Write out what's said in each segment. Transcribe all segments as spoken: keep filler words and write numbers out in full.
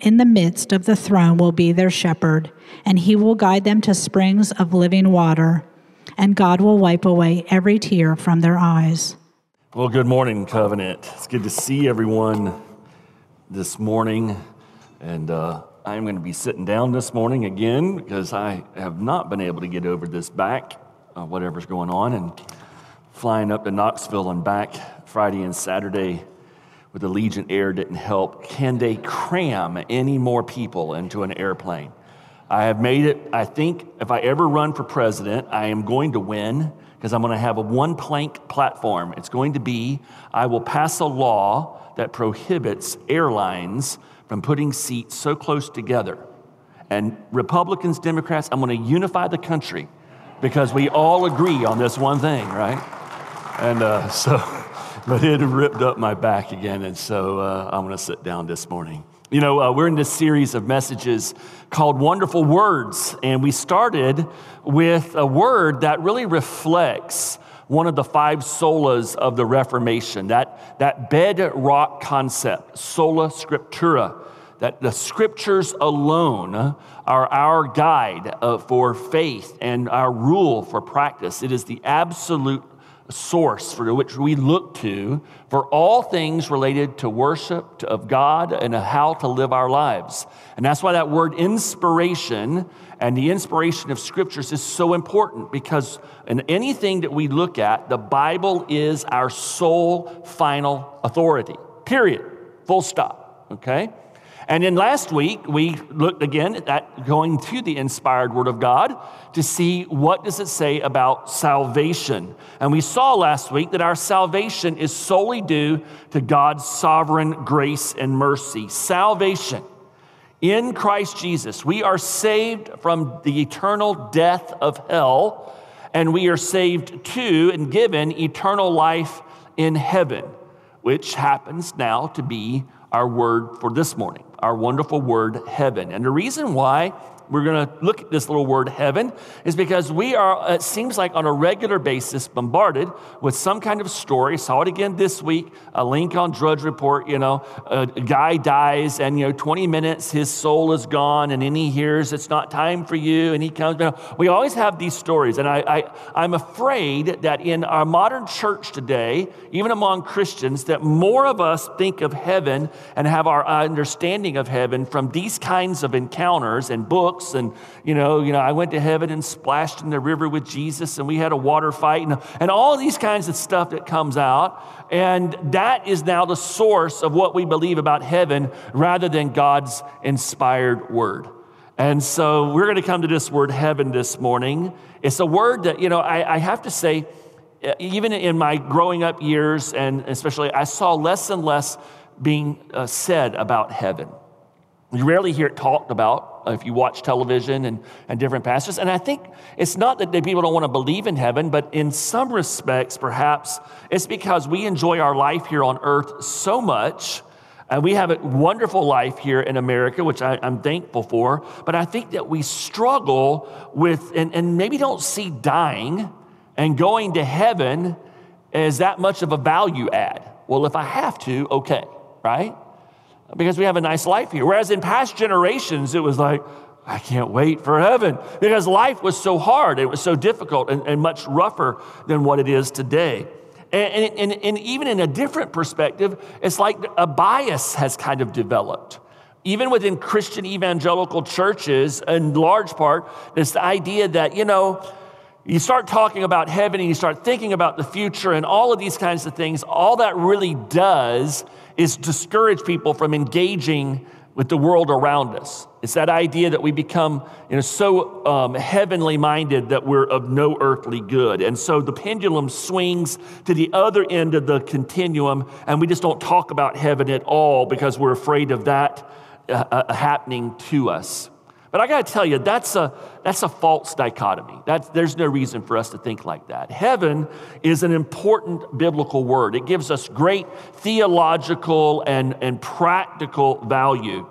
in the midst of the throne will be their shepherd, and he will guide them to springs of living water, and God will wipe away every tear from their eyes." Well, good morning, Covenant. It's good to see everyone this morning. And uh, I'm going to be sitting down this morning again because I have not been able to get over this back, uh, whatever's going on, and flying up to Knoxville and back Friday and Saturday with the Legion Air didn't help. Can they cram any more people into an airplane? I have made it. I think if I ever run for president, I am going to win because I'm going to have a one plank platform. It's going to be, I will pass a law that prohibits airlines from putting seats so close together. And Republicans, Democrats, I'm going to unify the country because we all agree on this one thing, right? And uh, so, but it ripped up my back again, and so uh, I'm going to sit down this morning. You know, uh, we're in this series of messages called Wonderful Words, and we started with a word that really reflects one of the five solas of the Reformation, that, that bedrock concept, sola scriptura, that the scriptures alone are our guide uh, for faith and our rule for practice. It is the absolute source for which we look to for all things related to worship of God and how to live our lives. And that's why that word inspiration and the inspiration of scriptures is so important, because in anything that we look at, the Bible is our sole final authority, period, full stop, okay? And then last week, we looked again at going to the inspired Word of God to see what does it say about salvation. And we saw last week that our salvation is solely due to God's sovereign grace and mercy. Salvation. In Christ Jesus, we are saved from the eternal death of hell, and we are saved to and given eternal life in heaven, which happens now to be our word for this morning, our wonderful word, heaven. And the reason why we're going to look at this little word, heaven, is because we are, it seems like on a regular basis, bombarded with some kind of story. Saw it again this week, a link on Drudge Report, you know, a guy dies and, you know, twenty minutes, his soul is gone, and then he hears it's not time for you, and he comes. You know, we always have these stories, and I, I, I'm afraid that in our modern church today, even among Christians, that more of us think of heaven and have our understanding of heaven from these kinds of encounters and books. And, you know, you know, I went to heaven and splashed in the river with Jesus, and we had a water fight, and, and all these kinds of stuff that comes out. And that is now the source of what we believe about heaven rather than God's inspired word. And so we're going to come to this word heaven this morning. It's a word that, you know, I, I have to say, even in my growing up years, and especially I saw less and less being uh, said about heaven. You rarely hear it talked about if you watch television and, and different pastors. And I think it's not that the people don't want to believe in heaven, but in some respects, perhaps, it's because we enjoy our life here on earth so much And we have a wonderful life here in America, which I, I'm thankful for. But I think that we struggle with and, and maybe don't see dying and going to heaven as that much of a value add. Well, if I have to, okay, right? Because we have a nice life here. Whereas in past generations, it was like, I can't wait for heaven, because life was so hard. It was so difficult and, and much rougher than what it is today. And, and, and even in a different perspective, it's like a bias has kind of developed. Even within Christian evangelical churches, in large part, this idea that, you know, you start talking about heaven and you start thinking about the future and all of these kinds of things, all that really does is discourage people from engaging with the world around us. It's that idea that we become, you know, so um, heavenly minded that we're of no earthly good. And so the pendulum swings to the other end of the continuum, and we just don't talk about heaven at all because we're afraid of that uh, uh, happening to us. But I got to tell you, that's a that's a false dichotomy. That's, there's no reason for us to think like that. Heaven is an important biblical word. It gives us great theological and, and practical value.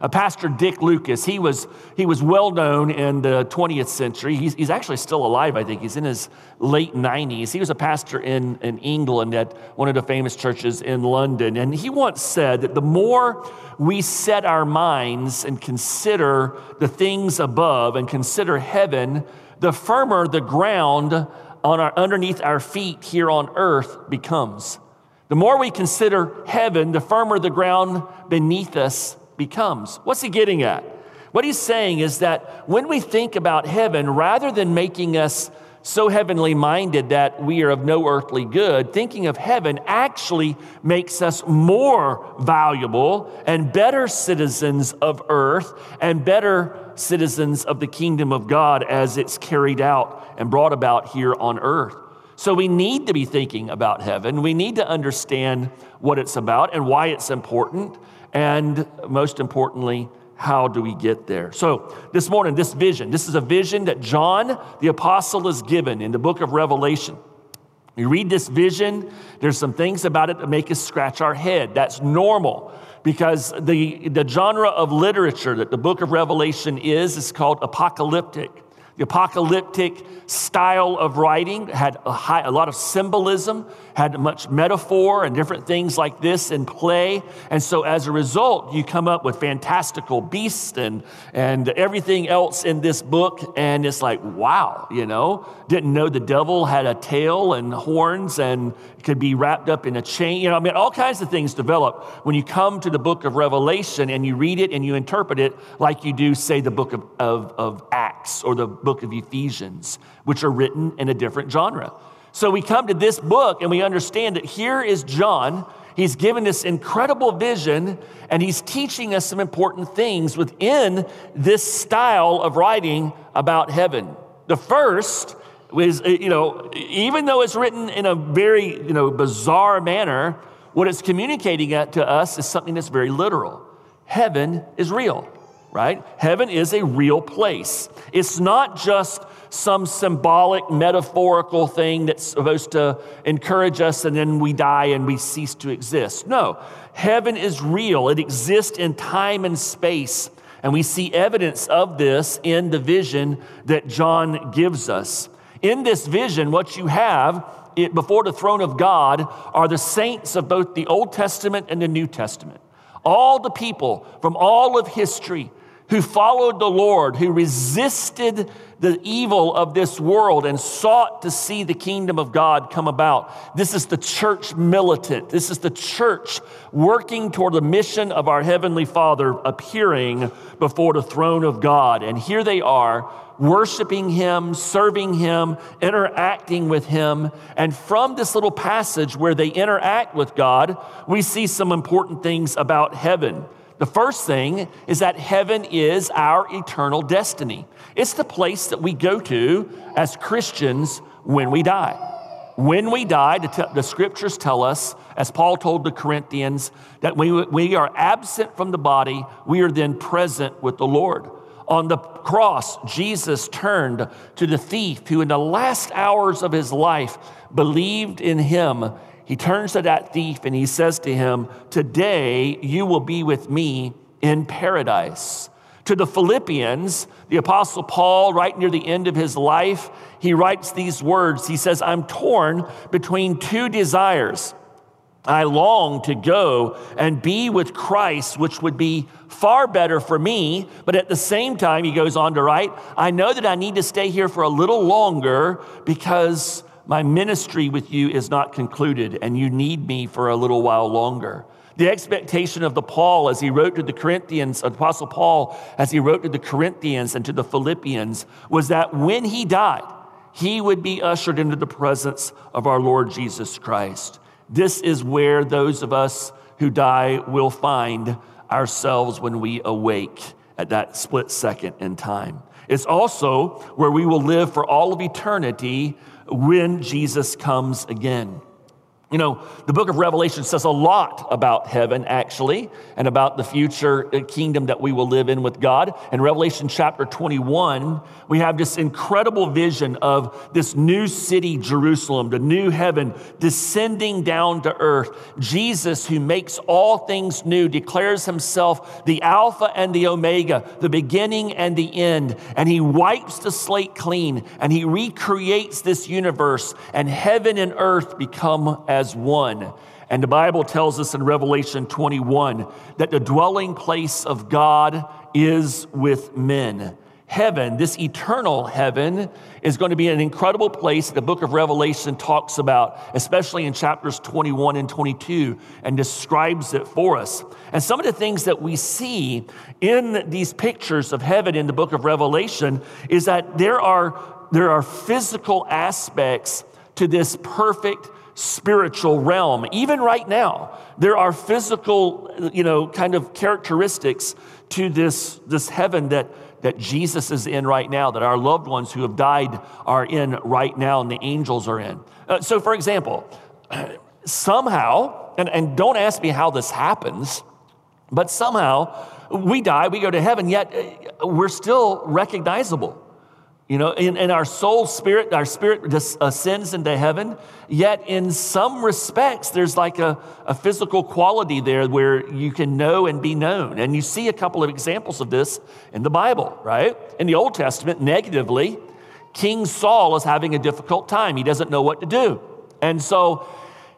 Uh, Pastor Dick Lucas, he was he was well known in the twentieth century. He's, he's actually still alive, I think. He's in his late nineties. He was a pastor in, in England at one of the famous churches in London. And he once said that the more we set our minds and consider the things above and consider heaven, the firmer the ground on our, underneath our feet here on earth becomes. The more we consider heaven, the firmer the ground beneath us becomes. What's he getting at? What he's saying is that when we think about heaven, rather than making us so heavenly minded that we are of no earthly good, thinking of heaven actually makes us more valuable and better citizens of earth and better citizens of the kingdom of God as it's carried out and brought about here on earth. So we need to be thinking about heaven. We need to understand what it's about and why it's important. And most importantly, how do we get there? So this morning, this vision, this is a vision that John the Apostle is given in the book of Revelation. You read this vision, there's some things about it that make us scratch our head. That's normal, because the, the genre of literature that the book of Revelation is, is called apocalyptic. The apocalyptic style of writing had a, high, a lot of symbolism, had much metaphor and different things like this in play. And so as a result, you come up with fantastical beasts and, and everything else in this book. And it's like, wow, you know, didn't know the devil had a tail and horns and could be wrapped up in a chain. You know, I mean, all kinds of things develop when you come to the book of Revelation and you read it and you interpret it like you do, say, the book of, of, of Acts or the book of Ephesians, which are written in a different genre. So we come to this book and we understand that here is John. He's given this incredible vision and he's teaching us some important things within this style of writing about heaven. The first is, you know, even though it's written in a very, you know, bizarre manner, what it's communicating to us is something that's very literal. Heaven is real. Right? Heaven is a real place. It's not just some symbolic, metaphorical thing that's supposed to encourage us and then we die and we cease to exist. No, heaven is real. It exists in time and space. And we see evidence of this in the vision that John gives us. In this vision, what you have it, before the throne of God are the saints of both the Old Testament and the New Testament. All the people from all of history who followed the Lord, who resisted the evil of this world and sought to see the kingdom of God come about. This is the church militant. This is the church working toward the mission of our Heavenly Father, appearing before the throne of God. And here they are, worshiping Him, serving Him, interacting with Him. And from this little passage where they interact with God, we see some important things about heaven. The first thing is that heaven is our eternal destiny. It's the place that we go to as Christians when we die. When we die, the, te- the scriptures tell us, as Paul told the Corinthians, that we, we are absent from the body, we are then present with the Lord. On the cross, Jesus turned to the thief who in the last hours of his life believed in Him. he turns to that thief and he says to him, today you will be with me in paradise. To the Philippians, the Apostle Paul, right near the end of his life, he writes these words. He says, I'm torn between two desires. I long to go and be with Christ, which would be far better for me. But at the same time, he goes on to write, I know that I need to stay here for a little longer because my ministry with you is not concluded and you need me for a little while longer. The expectation of the Paul as he wrote to the Corinthians, Apostle Paul, as he wrote to the Corinthians and to the Philippians, was that when he died, he would be ushered into the presence of our Lord Jesus Christ. This is where those of us who die will find ourselves when we awake at that split second in time. It's also where we will live for all of eternity when Jesus comes again. You know, the book of Revelation says a lot about heaven, actually, and about the future kingdom that we will live in with God. In Revelation chapter twenty-one, we have this incredible vision of this new city, Jerusalem, the new heaven, descending down to earth. Jesus, who makes all things new, declares himself the Alpha and the Omega, the beginning and the end. And he wipes the slate clean, and he recreates this universe, and heaven and earth become as one. And the Bible tells us in Revelation twenty-one that the dwelling place of God is with men. Heaven, this eternal heaven, is going to be an incredible place the book of Revelation talks about, especially in chapters twenty-one and twenty-two, and describes it for us. And some of the things that we see in these pictures of heaven in the book of Revelation is that there are, there are physical aspects to this perfect spiritual realm. Even right now, there are physical, you know, kind of characteristics to this, this heaven that, that Jesus is in right now, that our loved ones who have died are in right now, and the angels are in. Uh, so for example, somehow, and, and don't ask me how this happens, but somehow we die, we go to heaven, yet we're still recognizable. You know, in, in our soul spirit, our spirit ascends into heaven, yet in some respects, there's like a, a physical quality there where you can know and be known. And you see a couple of examples of this in the Bible, right? In the Old Testament, negatively, King Saul is having a difficult time. He doesn't know what to do. And so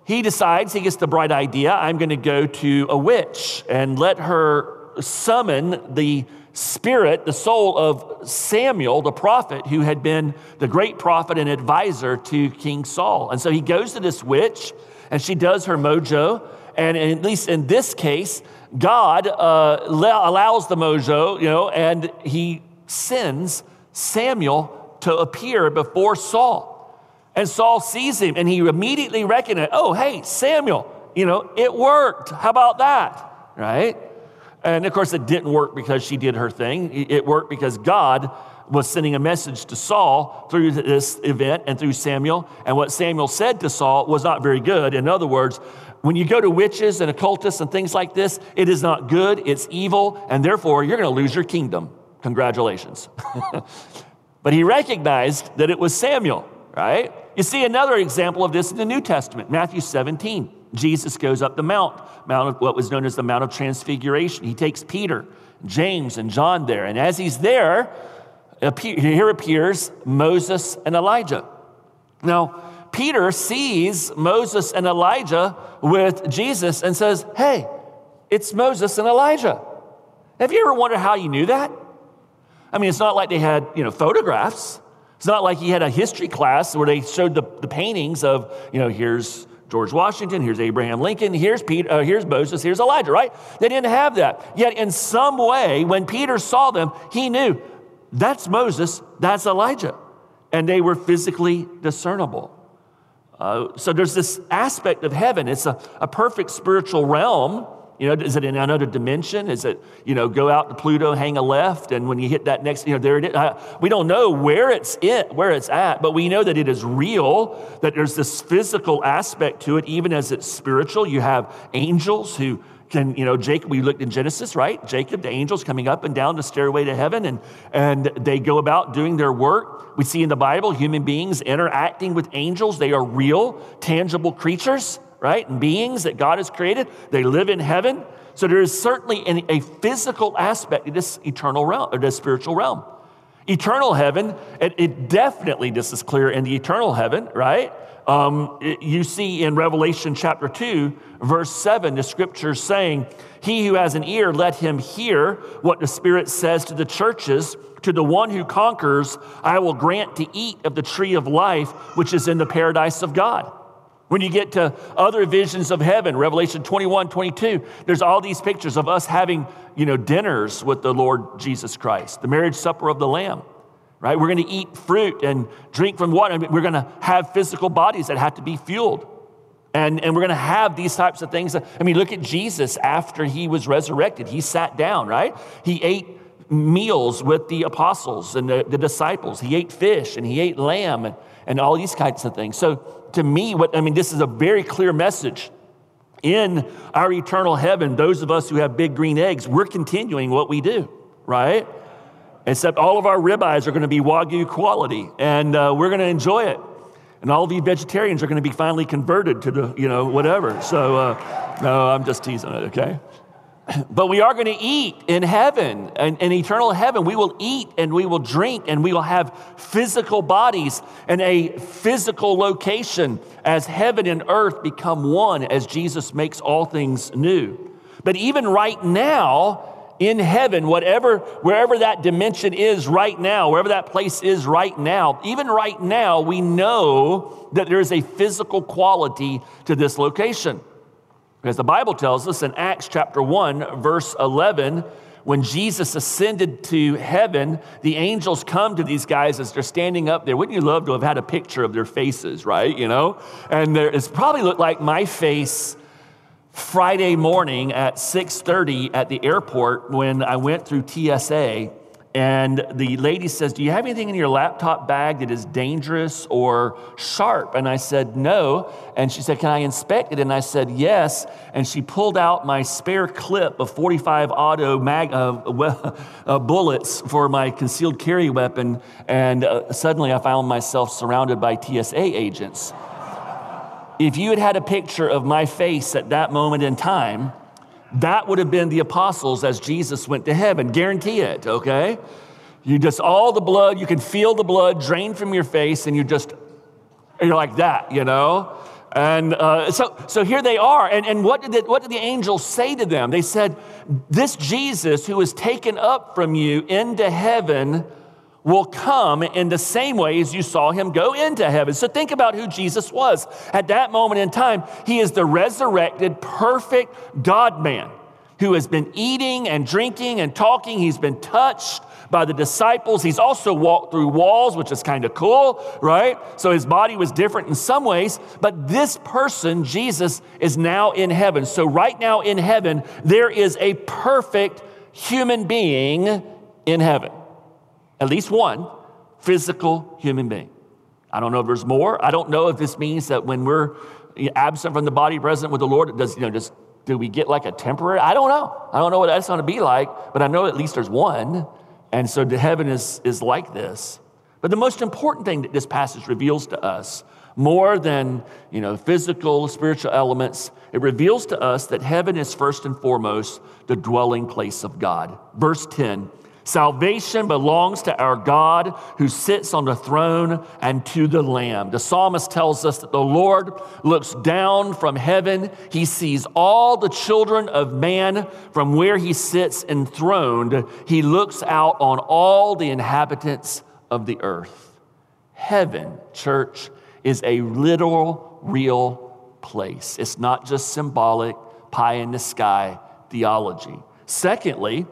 he decides, he gets the bright idea, I'm going to go to a witch and let her summon the spirit, the soul of Samuel, the prophet, who had been the great prophet and advisor to King Saul. And so he goes to this witch, and she does her mojo. And at least in this case, God uh, allows the mojo, you know, and he sends Samuel to appear before Saul. And Saul sees him, and he immediately recognizes, oh, hey, Samuel, you know, it worked. How about that, right? And of course, it didn't work because she did her thing. It worked because God was sending a message to Saul through this event and through Samuel. And what Samuel said to Saul was not very good. In other words, when you go to witches and occultists and things like this, it is not good, it's evil, and therefore you're going to lose your kingdom. Congratulations. But he recognized that it was Samuel, right? You see another example of this in the New Testament, Matthew seventeen. Jesus goes up the mount, mount of what was known as the Mount of Transfiguration. He takes Peter, James, and John there. And as he's there, here appears Moses and Elijah. Now, Peter sees Moses and Elijah with Jesus and says, hey, it's Moses and Elijah. Have you ever wondered how you knew that? I mean, it's not like they had, you know, photographs. It's not like he had a history class where they showed the, the paintings of, you know, here's George Washington, here's Abraham Lincoln, here's Peter, uh, here's Moses, here's Elijah, right? They didn't have that. Yet in some way, when Peter saw them, he knew that's Moses, that's Elijah. And they were physically discernible. Uh, so there's this aspect of heaven. It's a, a perfect spiritual realm. You know, is it in another dimension? Is it, you know, go out to Pluto, hang a left, and when you hit that next, you know, there it is. Uh, we don't know where it's it, where it's at, but we know that it is real, that there's this physical aspect to it, even as it's spiritual. You have angels who can, you know, Jacob, we looked in Genesis, right? Jacob, the angels coming up and down the stairway to heaven, and, and they go about doing their work. We see in the Bible, human beings interacting with angels. They are real, tangible creatures, right? Beings that God has created, they live in heaven. So there is certainly an, a physical aspect to this eternal realm, or this spiritual realm. Eternal heaven, it, it definitely, this is clear in the eternal heaven, right? Um, it, you see in Revelation chapter two, verse seven, the scripture saying, "He who has an ear, let him hear what the Spirit says to the churches. To the one who conquers, I will grant to eat of the tree of life, which is in the paradise of God." When you get to other visions of heaven, Revelation twenty-one, twenty-two, there's all these pictures of us having, you know, dinners with the Lord Jesus Christ, the marriage supper of the Lamb, right? We're going to eat fruit and drink from water. We're going to have physical bodies that have to be fueled. And, and we're going to have these types of things. I mean, look at Jesus after he was resurrected. He sat down, right? He ate meals with the apostles and the, the disciples. He ate fish and he ate lamb and, and all these kinds of things. So to me, what I mean, this is a very clear message. In our eternal heaven, those of us who have big green eggs, we're continuing what we do, right? Except all of our ribeyes are going to be Wagyu quality, and uh, we're going to enjoy it. And all of you vegetarians are going to be finally converted to the, you know, whatever. So uh, no, I'm just teasing it, okay? But we are going to eat in heaven, and in, in eternal heaven. We will eat and we will drink and we will have physical bodies and a physical location as heaven and earth become one as Jesus makes all things new. But even right now in heaven, whatever, wherever that dimension is right now, wherever that place is right now, even right now, we know that there is a physical quality to this location. Because the Bible tells us in Acts chapter one, verse eleven, when Jesus ascended to heaven, the angels come to these guys as they're standing up there. Wouldn't you love to have had a picture of their faces, right? You know, and there, it's probably looked like my face Friday morning at six thirty at the airport when I went through T S A, and the lady says, "Do you have anything in your laptop bag that is dangerous or sharp?" And I said, "No." And she said, "Can I inspect it?" And I said, "Yes." And she pulled out my spare clip of forty-five auto mag- uh, uh, bullets for my concealed carry weapon. And uh, suddenly I found myself surrounded by T S A agents. If you had had a picture of my face at that moment in time, that would have been the apostles as Jesus went to heaven. Guarantee it, okay? You just, all the blood, you can feel the blood drain from your face, and you just, you're like that, you know? And uh, so so here they are. And, and what did the, what did the angels say to them? They said, "This Jesus who is taken up from you into heaven will come in the same way as you saw him go into heaven." So think about who Jesus was. At that moment in time, he is the resurrected, perfect God-man who has been eating and drinking and talking. He's been touched by the disciples. He's also walked through walls, which is kind of cool, right? So his body was different in some ways, but this person, Jesus, is now in heaven. So right now in heaven, there is a perfect human being in heaven. At least one physical human being. I don't know if there's more. I don't know if this means that when we're absent from the body, present with the Lord, does, you know, just, do we get like a temporary? I don't know. I don't know what that's going to be like, but I know at least there's one. And so the heaven is, is like this. But the most important thing that this passage reveals to us, more than, you know, physical, spiritual elements, it reveals to us that heaven is first and foremost the dwelling place of God. Verse ten, "Salvation belongs to our God who sits on the throne and to the Lamb." The psalmist tells us that the Lord looks down from heaven. He sees all the children of man from where he sits enthroned. He looks out on all the inhabitants of the earth. Heaven, church, is a literal, real place. It's not just symbolic, pie in the sky theology. Secondly,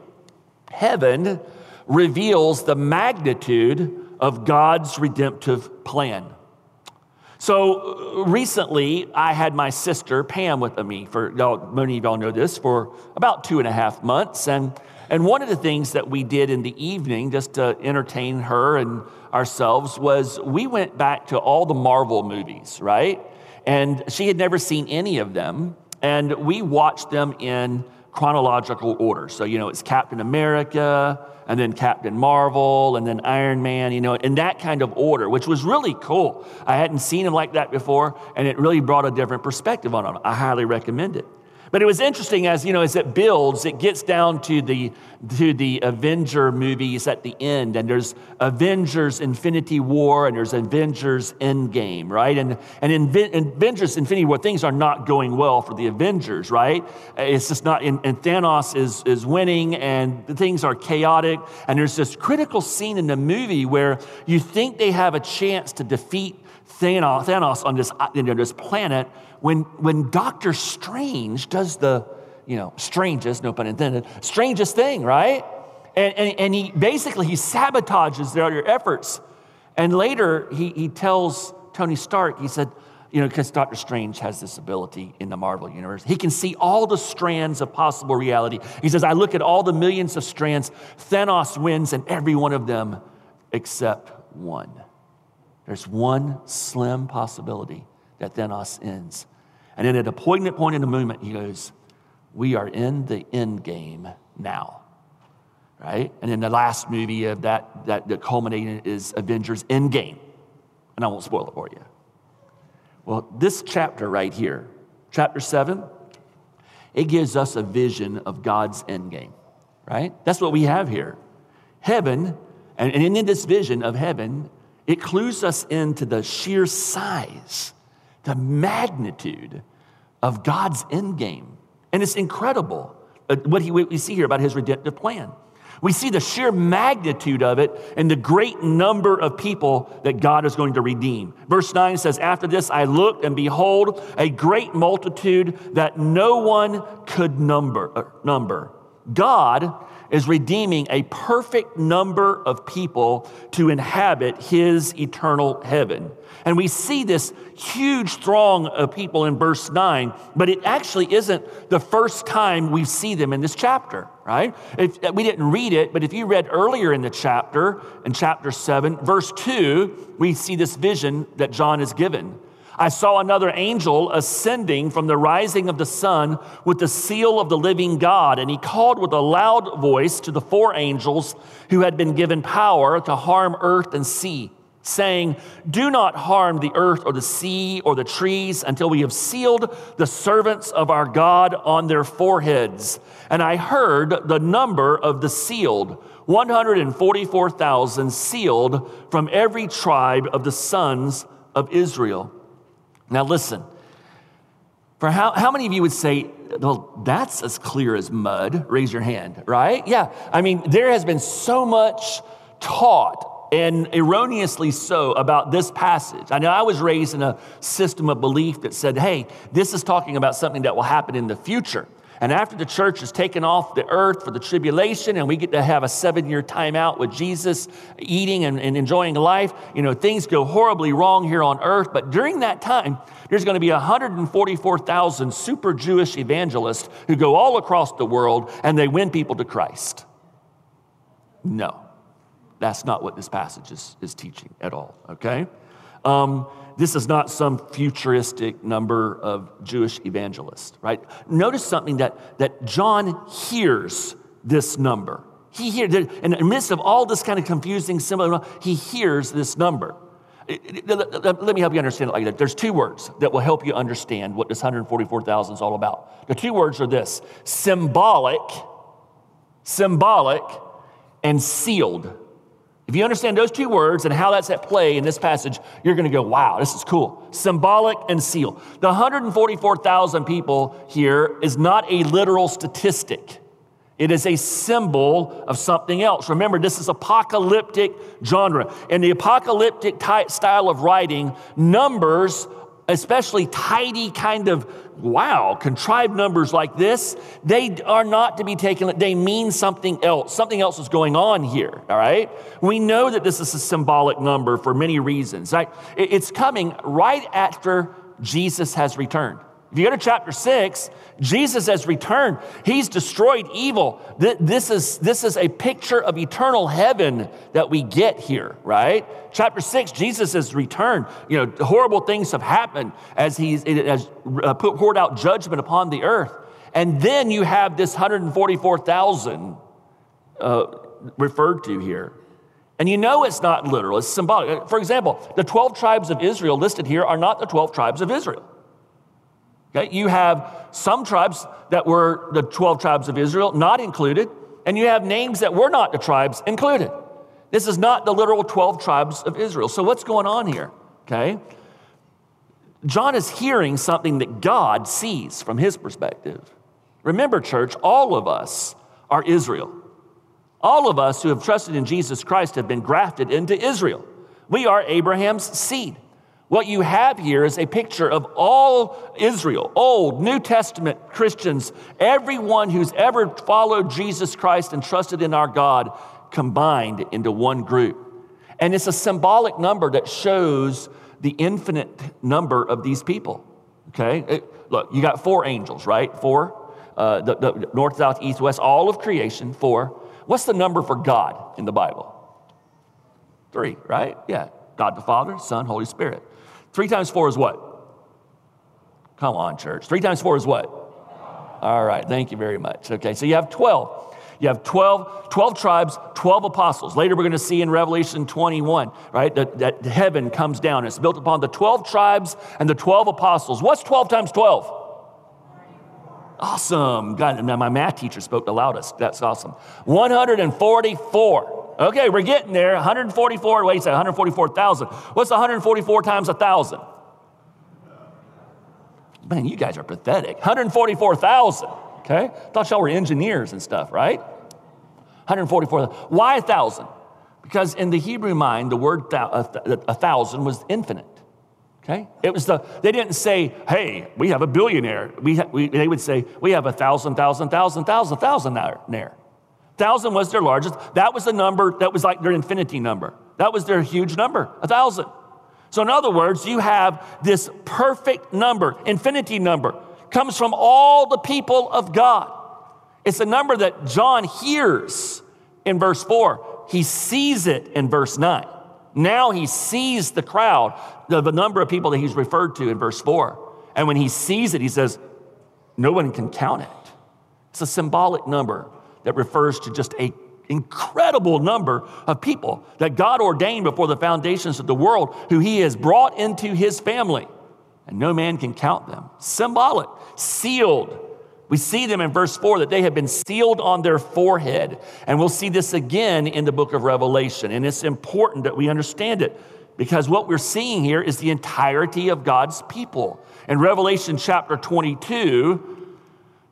heaven reveals the magnitude of God's redemptive plan. So recently, I had my sister, Pam, with me for, y'all, many of y'all know this, for about two and a half months. And, and one of the things that we did in the evening just to entertain her and ourselves was we went back to all the Marvel movies, right? And she had never seen any of them. And we watched them in chronological order. So, you know, it's Captain America, and then Captain Marvel, and then Iron Man, you know, in that kind of order, which was really cool. I hadn't seen him like that before, and it really brought a different perspective on him. I highly recommend it. But it was interesting as, you know, as it builds, it gets down to the to the Avenger movies at the end, and there's Avengers Infinity War, and there's Avengers Endgame, right? And, and in, in Avengers Infinity War, things are not going well for the Avengers, right? It's just not, and, and Thanos is, is winning, and things are chaotic, and there's this critical scene in the movie where you think they have a chance to defeat Thanos, Thanos on this, you know, this planet, when when Doctor Strange does the, you know, strangest, no pun intended, strangest thing, right? And and, and he basically, he sabotages their, their efforts. And later, he, he tells Tony Stark, he said, you know, because Doctor Strange has this ability in the Marvel universe. He can see all the strands of possible reality. He says, I look at all the millions of strands. Thanos wins in every one of them except one. There's one slim possibility that Thanos ends. And then at a poignant point in the moment, he goes, we are in the end game now, right? And then the last movie of that that, that culminating is Avengers Endgame. And I won't spoil it for you. Well, this chapter right here, chapter seven, it gives us a vision of God's endgame, right? That's what we have here. Heaven, and, and in this vision of heaven, it clues us into the sheer size, the magnitude of God's endgame. And it's incredible what, he, what we see here about his redemptive plan. We see the sheer magnitude of it and the great number of people that God is going to redeem. Verse nine says, after this I looked, and behold, a great multitude that no one could number. number. God is redeeming a perfect number of people to inhabit his eternal heaven. And we see this huge throng of people in verse nine, but it actually isn't the first time we see them in this chapter, right? If, we didn't read it, but if you read earlier in the chapter, in chapter seven, verse two, we see this vision that John is given. I saw another angel ascending from the rising of the sun with the seal of the living God, and he called with a loud voice to the four angels who had been given power to harm earth and sea, saying, do not harm the earth or the sea or the trees until we have sealed the servants of our God on their foreheads. And I heard the number of the sealed, one hundred forty-four thousand sealed from every tribe of the sons of Israel. Now listen, for how, how many of you would say, well, that's as clear as mud? Raise your hand, right? Yeah, I mean, there has been so much taught, and erroneously so, about this passage. I know I was raised in a system of belief that said, hey, this is talking about something that will happen in the future. And after the church is taken off the earth for the tribulation, and we get to have a seven-year time out with Jesus, eating and, and enjoying life, you know, things go horribly wrong here on earth. But during that time, there's going to be one hundred forty-four thousand super Jewish evangelists who go all across the world, and they win people to Christ. No, that's not what this passage is, is teaching at all, okay? Um, This is not some futuristic number of Jewish evangelists, right? Notice something that, that John hears this number. He hears, in the midst of all this kind of confusing symbolism, he hears this number. Let me help you understand it like that. There's two words that will help you understand what this one hundred forty-four thousand is all about. The two words are this: symbolic, symbolic, and sealed. If you understand those two words and how that's at play in this passage, you're going to go, wow, this is cool. Symbolic and sealed. The one hundred forty-four thousand people here is not a literal statistic. It is a symbol of something else. Remember, this is apocalyptic genre. In the apocalyptic type style of writing, numbers, especially tidy kind of, wow, contrived numbers like this, they are not to be taken, they mean something else. Something else is going on here, all right? We know that this is a symbolic number for many reasons, right? It's coming right after Jesus has returned. If you go to chapter six, Jesus has returned. He's destroyed evil. This is, this is a picture of eternal heaven that we get here, right? Chapter six, Jesus has returned. You know, horrible things have happened as he's it has poured out judgment upon the earth. And then you have this one hundred forty-four thousand uh, referred to here. And you know it's not literal, it's symbolic. For example, the twelve tribes of Israel listed here are not the twelve tribes of Israel. Okay? You have some tribes that were the twelve tribes of Israel not included, and you have names that were not the tribes included. This is not the literal twelve tribes of Israel. So what's going on here, okay? John is hearing something that God sees from his perspective. Remember, church, all of us are Israel. All of us who have trusted in Jesus Christ have been grafted into Israel. We are Abraham's seed. What you have here is a picture of all Israel, Old, New Testament Christians, everyone who's ever followed Jesus Christ and trusted in our God combined into one group. And it's a symbolic number that shows the infinite number of these people, okay? It, look, you got four angels, right? Four, uh, the, the north, south, east, west, all of creation, four. What's the number for God in the Bible? Three, right? Yeah, God the Father, Son, Holy Spirit. Three times four is what? Come on, church. Three times four is what? All right, thank you very much. Okay, so you have twelve. You have twelve, twelve tribes, twelve apostles. Later, we're going to see in Revelation twenty-one, right, that, that heaven comes down. It's built upon the twelve tribes and the twelve apostles. What's twelve times twelve? Awesome. God, my math teacher spoke the loudest. That's awesome. one hundred forty-four. Okay, we're getting there. one hundred forty-four. Wait a second, one hundred forty-four thousand. What's one hundred forty-four times one thousand? Man, you guys are pathetic. one hundred forty-four thousand. Okay, thought y'all were engineers and stuff, right? one hundred forty-four. Why a thousand? Because in the Hebrew mind, the word a thousand was infinite. Okay, it was the they didn't say, "Hey, we have a billionaire." We, we they would say, "We have a thousand, thousand, thousand, thousand, thousandaire." Thousand was their largest. That was the number that was like their infinity number. That was their huge number, a thousand. So in other words, you have this perfect number, infinity number. Comes from all the people of God. It's a number that John hears in verse four. He sees it in verse nine. Now he sees the crowd, the, the number of people that he's referred to in verse four. And when he sees it, he says, no one can count it. It's a symbolic number that refers to just an incredible number of people that God ordained before the foundations of the world, who he has brought into his family. And no man can count them. Symbolic, sealed. We see them in verse four, that they have been sealed on their forehead. And we'll see this again in the book of Revelation. And it's important that we understand it, because what we're seeing here is the entirety of God's people. In Revelation chapter twenty-two,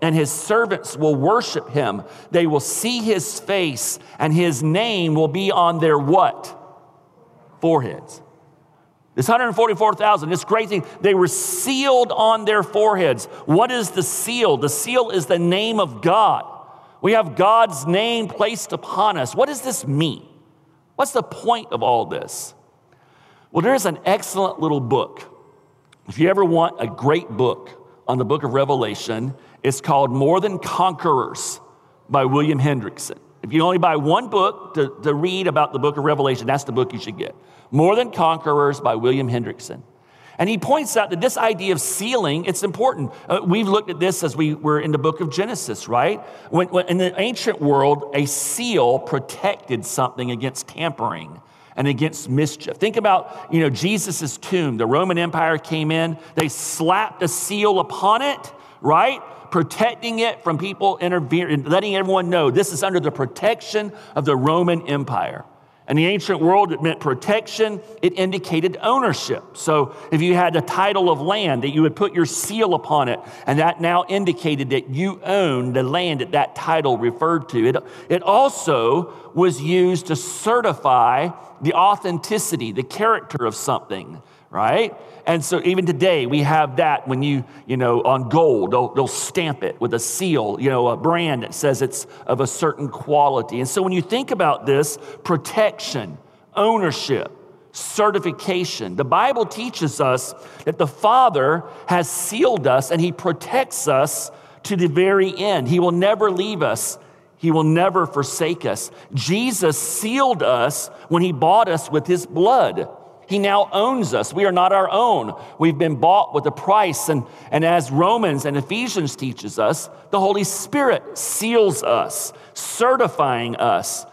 And his servants will worship him. They will see his face, and his name will be on their what? Foreheads. This one hundred forty-four thousand, this great thing, they were sealed on their foreheads. What is the seal? The seal is the name of God. We have God's name placed upon us. What does this mean? What's the point of all this? Well, there's an excellent little book. If you ever want a great book on the book of Revelation, it's called More Than Conquerors by William Hendrickson. If you only buy one book to, to read about the book of Revelation, that's the book you should get. More Than Conquerors by William Hendrickson. And he points out that this idea of sealing, it's important. Uh, we've looked at this as we were in the book of Genesis, right? When, when in the ancient world, a seal protected something against tampering and against mischief. Think about, you know, Jesus's tomb. The Roman Empire came in, they slapped a seal upon it, right? Protecting it from people interfering, letting everyone know this is under the protection of the Roman Empire. In the ancient world, it meant protection. It indicated ownership. So if you had a title of land, that you would put your seal upon it, and that now indicated that you owned the land that that title referred to. It, it also was used to certify the authenticity, the character of something, right? And so even today we have that when you, you know, on gold, they'll, they'll stamp it with a seal, you know, a brand that says it's of a certain quality. And so when you think about this, protection, ownership, certification, the Bible teaches us that the Father has sealed us and he protects us to the very end. He will never leave us. He will never forsake us. Jesus sealed us when he bought us with his blood. He now owns us. We are not our own. We've been bought with a price. And, and as Romans and Ephesians teaches us, the Holy Spirit seals us, certifying us,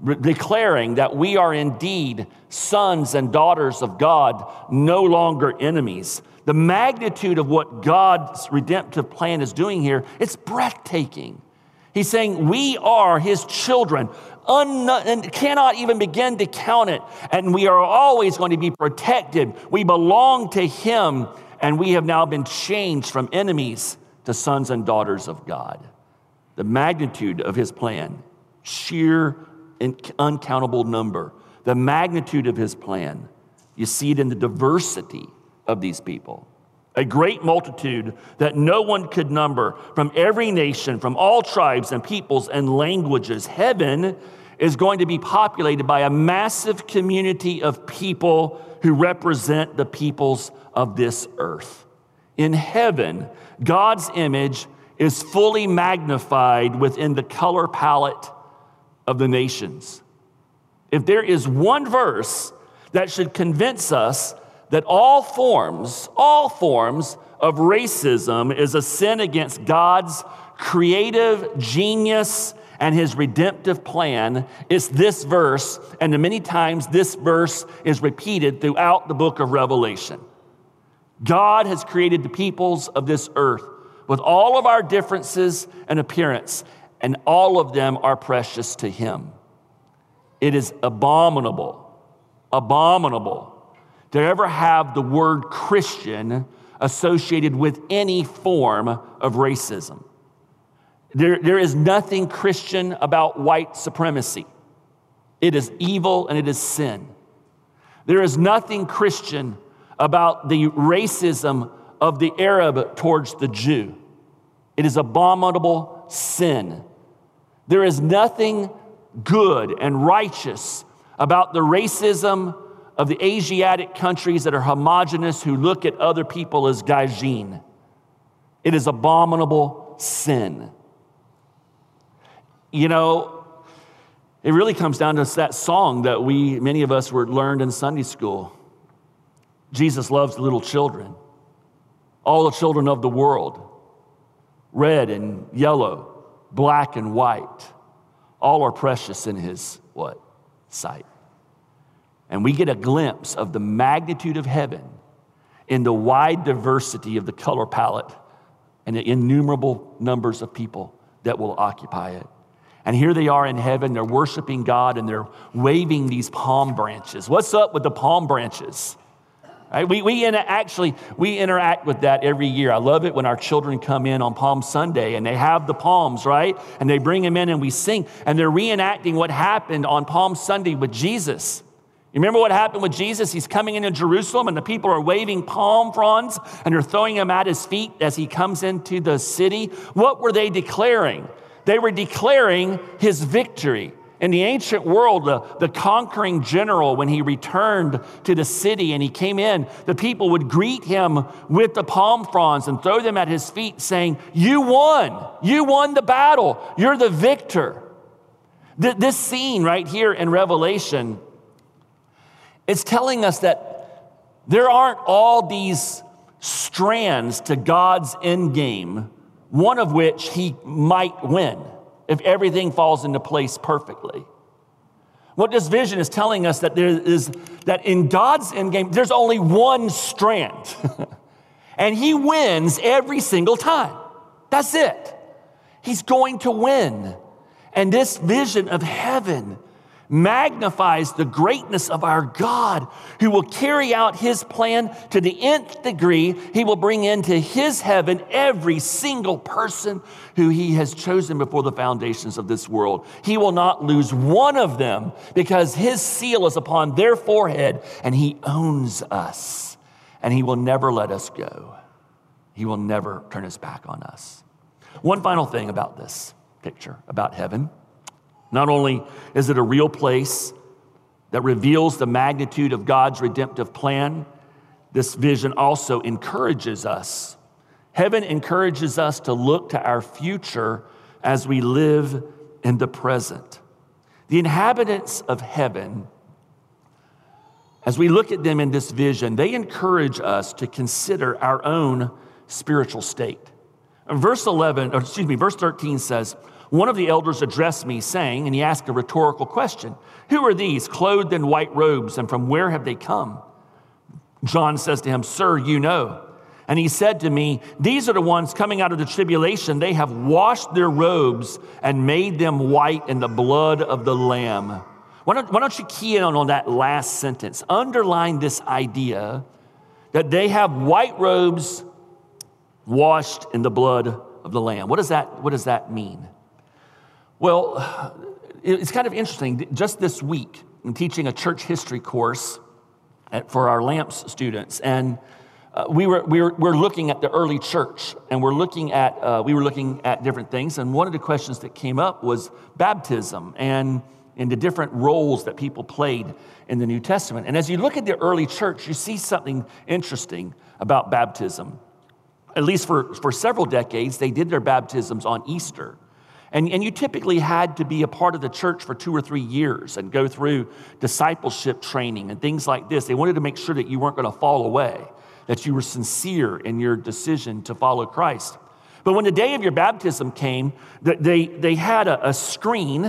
re- declaring that we are indeed sons and daughters of God, no longer enemies. The magnitude of what God's redemptive plan is doing here, it's breathtaking. He's saying we are his children, un- and cannot even begin to count it. And we are always going to be protected. We belong to him, and we have now been changed from enemies to sons and daughters of God. The magnitude of his plan, sheer and uncountable number. The magnitude of his plan, you see it in the diversity of these people. A great multitude that no one could number, from every nation, from all tribes and peoples and languages. Heaven is going to be populated by a massive community of people who represent the peoples of this earth. In heaven, God's image is fully magnified within the color palette of the nations. If there is one verse that should convince us that all forms, all forms of racism is a sin against God's creative genius and his redemptive plan, it's this verse, and the many times this verse is repeated throughout the book of Revelation. God has created the peoples of this earth with all of our differences and appearance, and all of them are precious to him. It is abominable, abominable, to ever have the word Christian associated with any form of racism. There, there is nothing Christian about white supremacy. It is evil and it is sin. There is nothing Christian about the racism of the Arab towards the Jew. It is abominable sin. There is nothing good and righteous about the racism of the Asiatic countries that are homogenous, who look at other people as gaijin. It is abominable sin. You know, it really comes down to that song that we, many of us were learned in Sunday school. Jesus loves the little children, all the children of the world, red and yellow, black and white, all are precious in his, what, sight. And we get a glimpse of the magnitude of heaven in the wide diversity of the color palette and the innumerable numbers of people that will occupy it. And here they are in heaven, they're worshiping God, and they're waving these palm branches. What's up with the palm branches? Right? We, we inter- actually, we interact with that every year. I love it when our children come in on Palm Sunday and they have the palms, right? And they bring them in and we sing, and they're reenacting what happened on Palm Sunday with Jesus. You remember what happened with Jesus? He's coming into Jerusalem and the people are waving palm fronds and they're throwing them at his feet as he comes into the city. What were they declaring? They were declaring his victory. In the ancient world, the, the conquering general, when he returned to the city and he came in, the people would greet him with the palm fronds and throw them at his feet saying, "You won, you won the battle, you're the victor." Th- this scene right here in Revelation, it's telling us that there aren't all these strands to God's endgame, one of which he might win if everything falls into place perfectly. What this vision is telling us that there is that in God's endgame, there's only one strand, and he wins every single time. That's it. He's going to win. And this vision of heaven magnifies the greatness of our God, who will carry out his plan to the nth degree. He will bring into his heaven every single person who he has chosen before the foundations of this world. He will not lose one of them, because his seal is upon their forehead and he owns us. and he will never let us go. He will never turn his back on us. One final thing about this picture, about heaven. Not only is it a real place that reveals the magnitude of God's redemptive plan, this vision also encourages us. Heaven encourages us to look to our future as we live in the present. The inhabitants of heaven, as we look at them in this vision, they encourage us to consider our own spiritual state. Verse eleven, or excuse me, verse thirteen says, "One of the elders addressed me, saying," and he asked a rhetorical question, "Who are these clothed in white robes, and from where have they come?" John says to him, "Sir, you know." And he said to me, "These are the ones coming out of the tribulation. They have washed their robes and made them white in the blood of the Lamb." Why don't, why don't you key in on that last sentence? Underline this idea that they have white robes washed in the blood of the Lamb. What does that, what does that mean? Well, it's kind of interesting. Just this week, I'm teaching a church history course at, for our LAMPS students, and uh, we were we were we're looking at the early church, and we're looking at uh, we were looking at different things. And one of the questions that came up was baptism and and the different roles that people played in the New Testament. And as you look at the early church, you see something interesting about baptism. At least for for several decades, they did their baptisms on Easter. And, and you typically had to be a part of the church for two or three years and go through discipleship training and things like this. They wanted to make sure that you weren't going to fall away, that you were sincere in your decision to follow Christ. But when the day of your baptism came, they, they had a, a screen,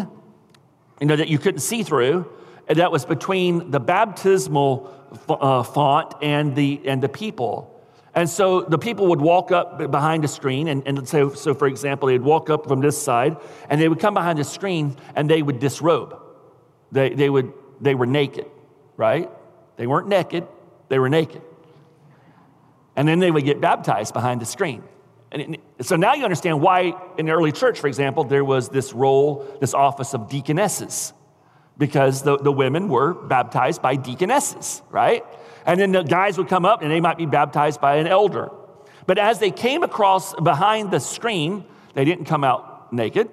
you know, that you couldn't see through, and that was between the baptismal uh, font and the and the people. And so the people would walk up behind a screen, and, and so, so for example, they'd walk up from this side, and they would come behind the screen, and they would disrobe. They, they, would, they were naked, right? They weren't naked, they were naked. And then they would get baptized behind the screen. And it, so now you understand why in the early church, for example, there was this role, this office of deaconesses, because the, the women were baptized by deaconesses, right? And then the guys would come up and they might be baptized by an elder. But as they came across behind the screen, they didn't come out naked.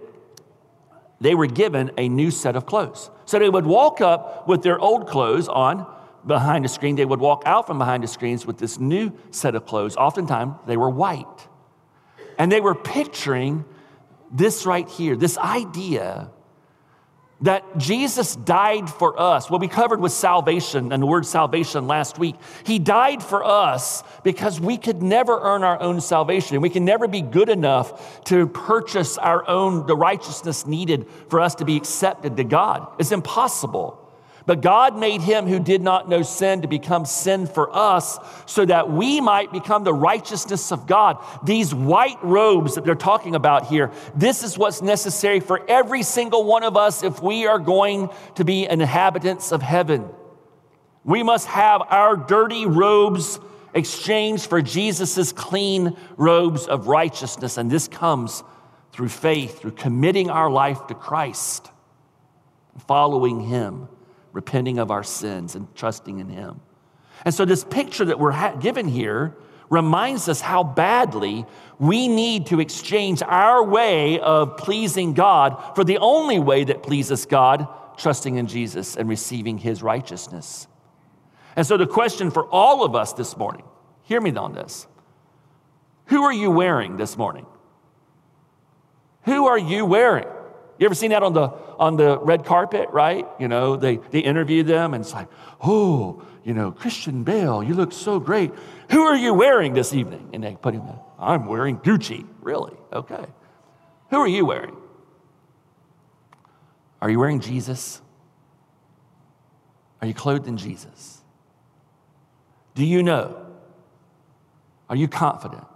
They were given a new set of clothes. So they would walk up with their old clothes on behind the screen. They would walk out from behind the screens with this new set of clothes. Oftentimes they were white. And they were picturing this right here, this idea that Jesus died for us. Well, we covered with salvation and the word salvation last week. He died for us because we could never earn our own salvation. We can never be good enough to purchase our own, the righteousness needed for us to be accepted to God. It's impossible. But God made him who did not know sin to become sin for us so that we might become the righteousness of God. These white robes that they're talking about here, this is what's necessary for every single one of us if we are going to be inhabitants of heaven. We must have our dirty robes exchanged for Jesus's clean robes of righteousness. And this comes through faith, through committing our life to Christ, following him, repenting of our sins and trusting in him. And so this picture that we're ha- given here reminds us how badly we need to exchange our way of pleasing God for the only way that pleases God, trusting in Jesus and receiving his righteousness. And so the question for all of us this morning, hear me on this. Who are you wearing this morning? Who are you wearing? You ever seen that on the on the red carpet, right? You know, they, they interview them and it's like, oh, you know, Christian Bale, you look so great. Who are you wearing this evening? And they put him in, I'm wearing Gucci. Really? Okay. Who are you wearing? Are you wearing Jesus? Are you clothed in Jesus? Do you know? Are you confident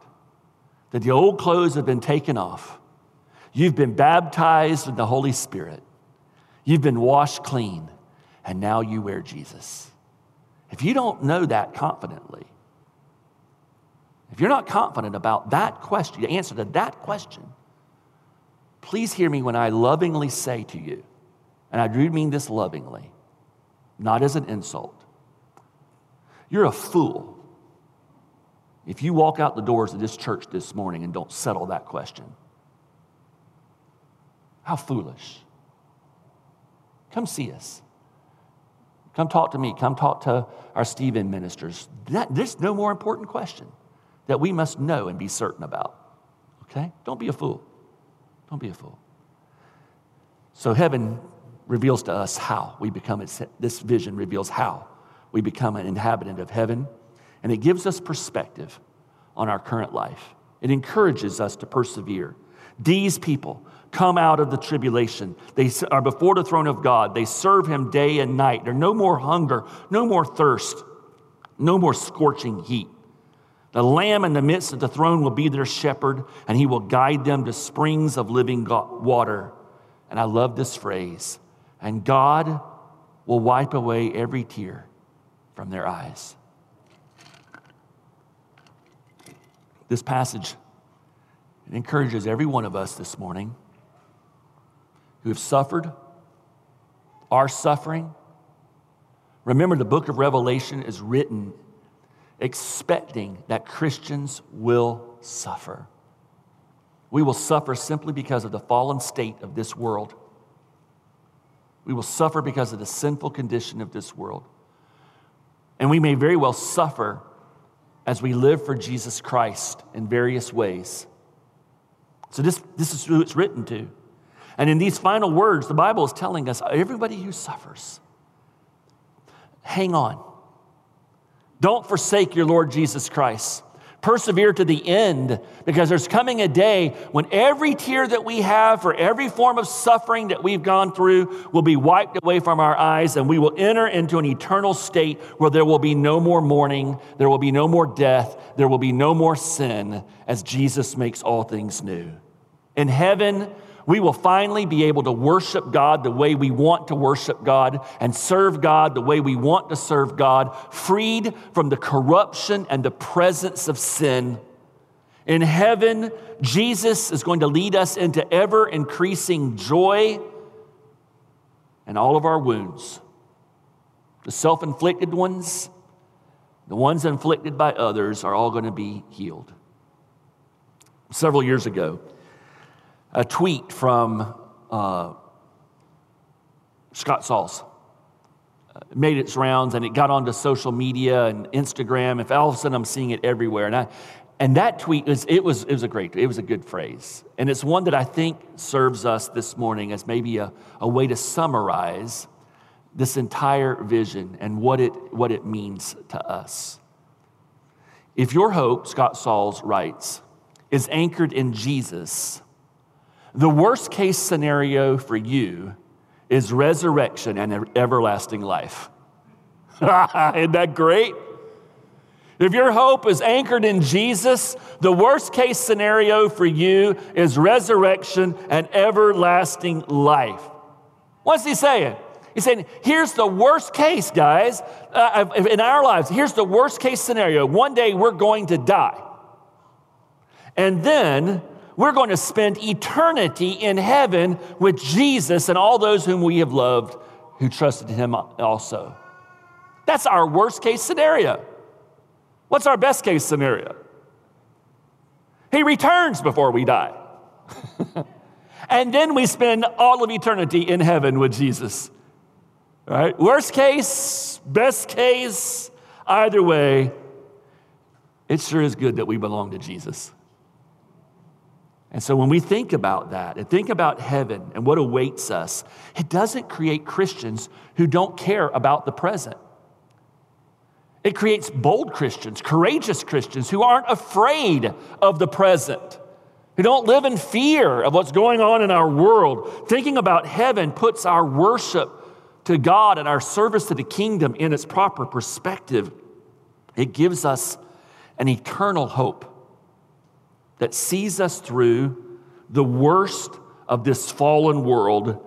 that the old clothes have been taken off? You've been baptized with the Holy Spirit. You've been washed clean, and now you wear Jesus. If you don't know that confidently, if you're not confident about that question, the answer to that question, please hear me when I lovingly say to you, and I do mean this lovingly, not as an insult, you're a fool if you walk out the doors of this church this morning and don't settle that question. How foolish. Come see us. Come talk to me. Come talk to our Stephen ministers. That, there's no more important question that we must know and be certain about. Okay? Don't be a fool. Don't be a fool. So heaven reveals to us how we become, this vision reveals how we become an inhabitant of heaven, and it gives us perspective on our current life. It encourages us to persevere. These people come out of the tribulation. They are before the throne of God. They serve him day and night. There's no more hunger, no more thirst, no more scorching heat. The Lamb in the midst of the throne will be their shepherd, and he will guide them to springs of living water. And I love this phrase. And God will wipe away every tear from their eyes. This passage, it encourages every one of us this morning who have suffered, are suffering. Remember, the book of Revelation is written expecting that Christians will suffer. We will suffer simply because of the fallen state of this world. We will suffer because of the sinful condition of this world. And we may very well suffer as we live for Jesus Christ in various ways. So this, this is who it's written to. And in these final words, the Bible is telling us, everybody who suffers, hang on. Don't forsake your Lord Jesus Christ. Persevere to the end, because there's coming a day when every tear that we have for every form of suffering that we've gone through will be wiped away from our eyes, and we will enter into an eternal state where there will be no more mourning, there will be no more death, there will be no more sin, as Jesus makes all things new. In heaven, we will finally be able to worship God the way we want to worship God and serve God the way we want to serve God, freed from the corruption and the presence of sin. In heaven, Jesus is going to lead us into ever-increasing joy, and all of our wounds, the self-inflicted ones, the ones inflicted by others, are all going to be healed. Several years ago, a tweet from uh, Scott Sauls made its rounds, and it got onto social media and Instagram. If all of a sudden I'm seeing it everywhere, and I, and that tweet was it was it was a great it was a good phrase, and it's one that I think serves us this morning as maybe a, a way to summarize this entire vision and what it what it means to us. If your hope, Scott Sauls writes, is anchored in Jesus, the worst case scenario for you is resurrection and everlasting life. Isn't that great? If your hope is anchored in Jesus, the worst case scenario for you is resurrection and everlasting life. What's he saying? He's saying, here's the worst case, guys, uh, in our lives. Here's the worst case scenario. One day we're going to die. And then we're going to spend eternity in heaven with Jesus and all those whom we have loved who trusted him also. That's our worst case scenario. What's our best case scenario? He returns before we die. And then we spend all of eternity in heaven with Jesus. All right? Worst case, best case, either way, it sure is good that we belong to Jesus. And so when we think about that and think about heaven and what awaits us, it doesn't create Christians who don't care about the present. It creates bold Christians, courageous Christians who aren't afraid of the present, who don't live in fear of what's going on in our world. Thinking about heaven puts our worship to God and our service to the kingdom in its proper perspective. It gives us an eternal hope that sees us through the worst of this fallen world,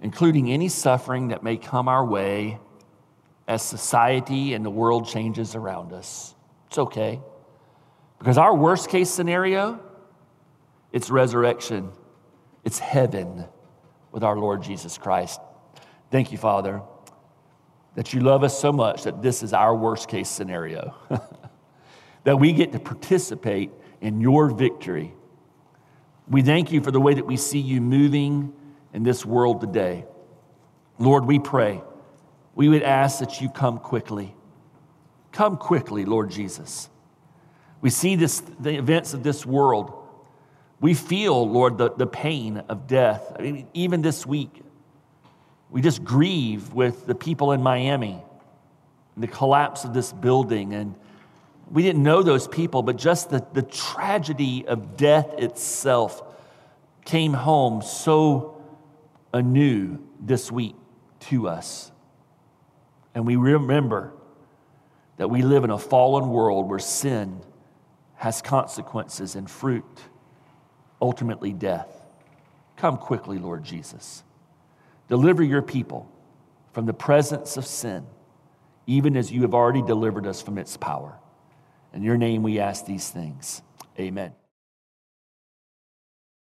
including any suffering that may come our way as society and the world changes around us. It's okay, because our worst case scenario, it's resurrection, it's heaven with our Lord Jesus Christ. Thank you, Father, that you love us so much that this is our worst case scenario. that we get to participate in your victory. We thank you for the way that we see you moving in this world today. Lord, we pray. We would ask that you come quickly. Come quickly, Lord Jesus. We see this, the events of this world. We feel, Lord, the, the pain of death. I mean, even this week, we just grieve with the people in Miami and the collapse of this building. And we didn't know those people, but just the, the tragedy of death itself came home so anew this week to us. And we remember that we live in a fallen world where sin has consequences and fruit, ultimately death. Come quickly, Lord Jesus. Deliver your people from the presence of sin, even as you have already delivered us from its power. In your name we ask these things. Amen.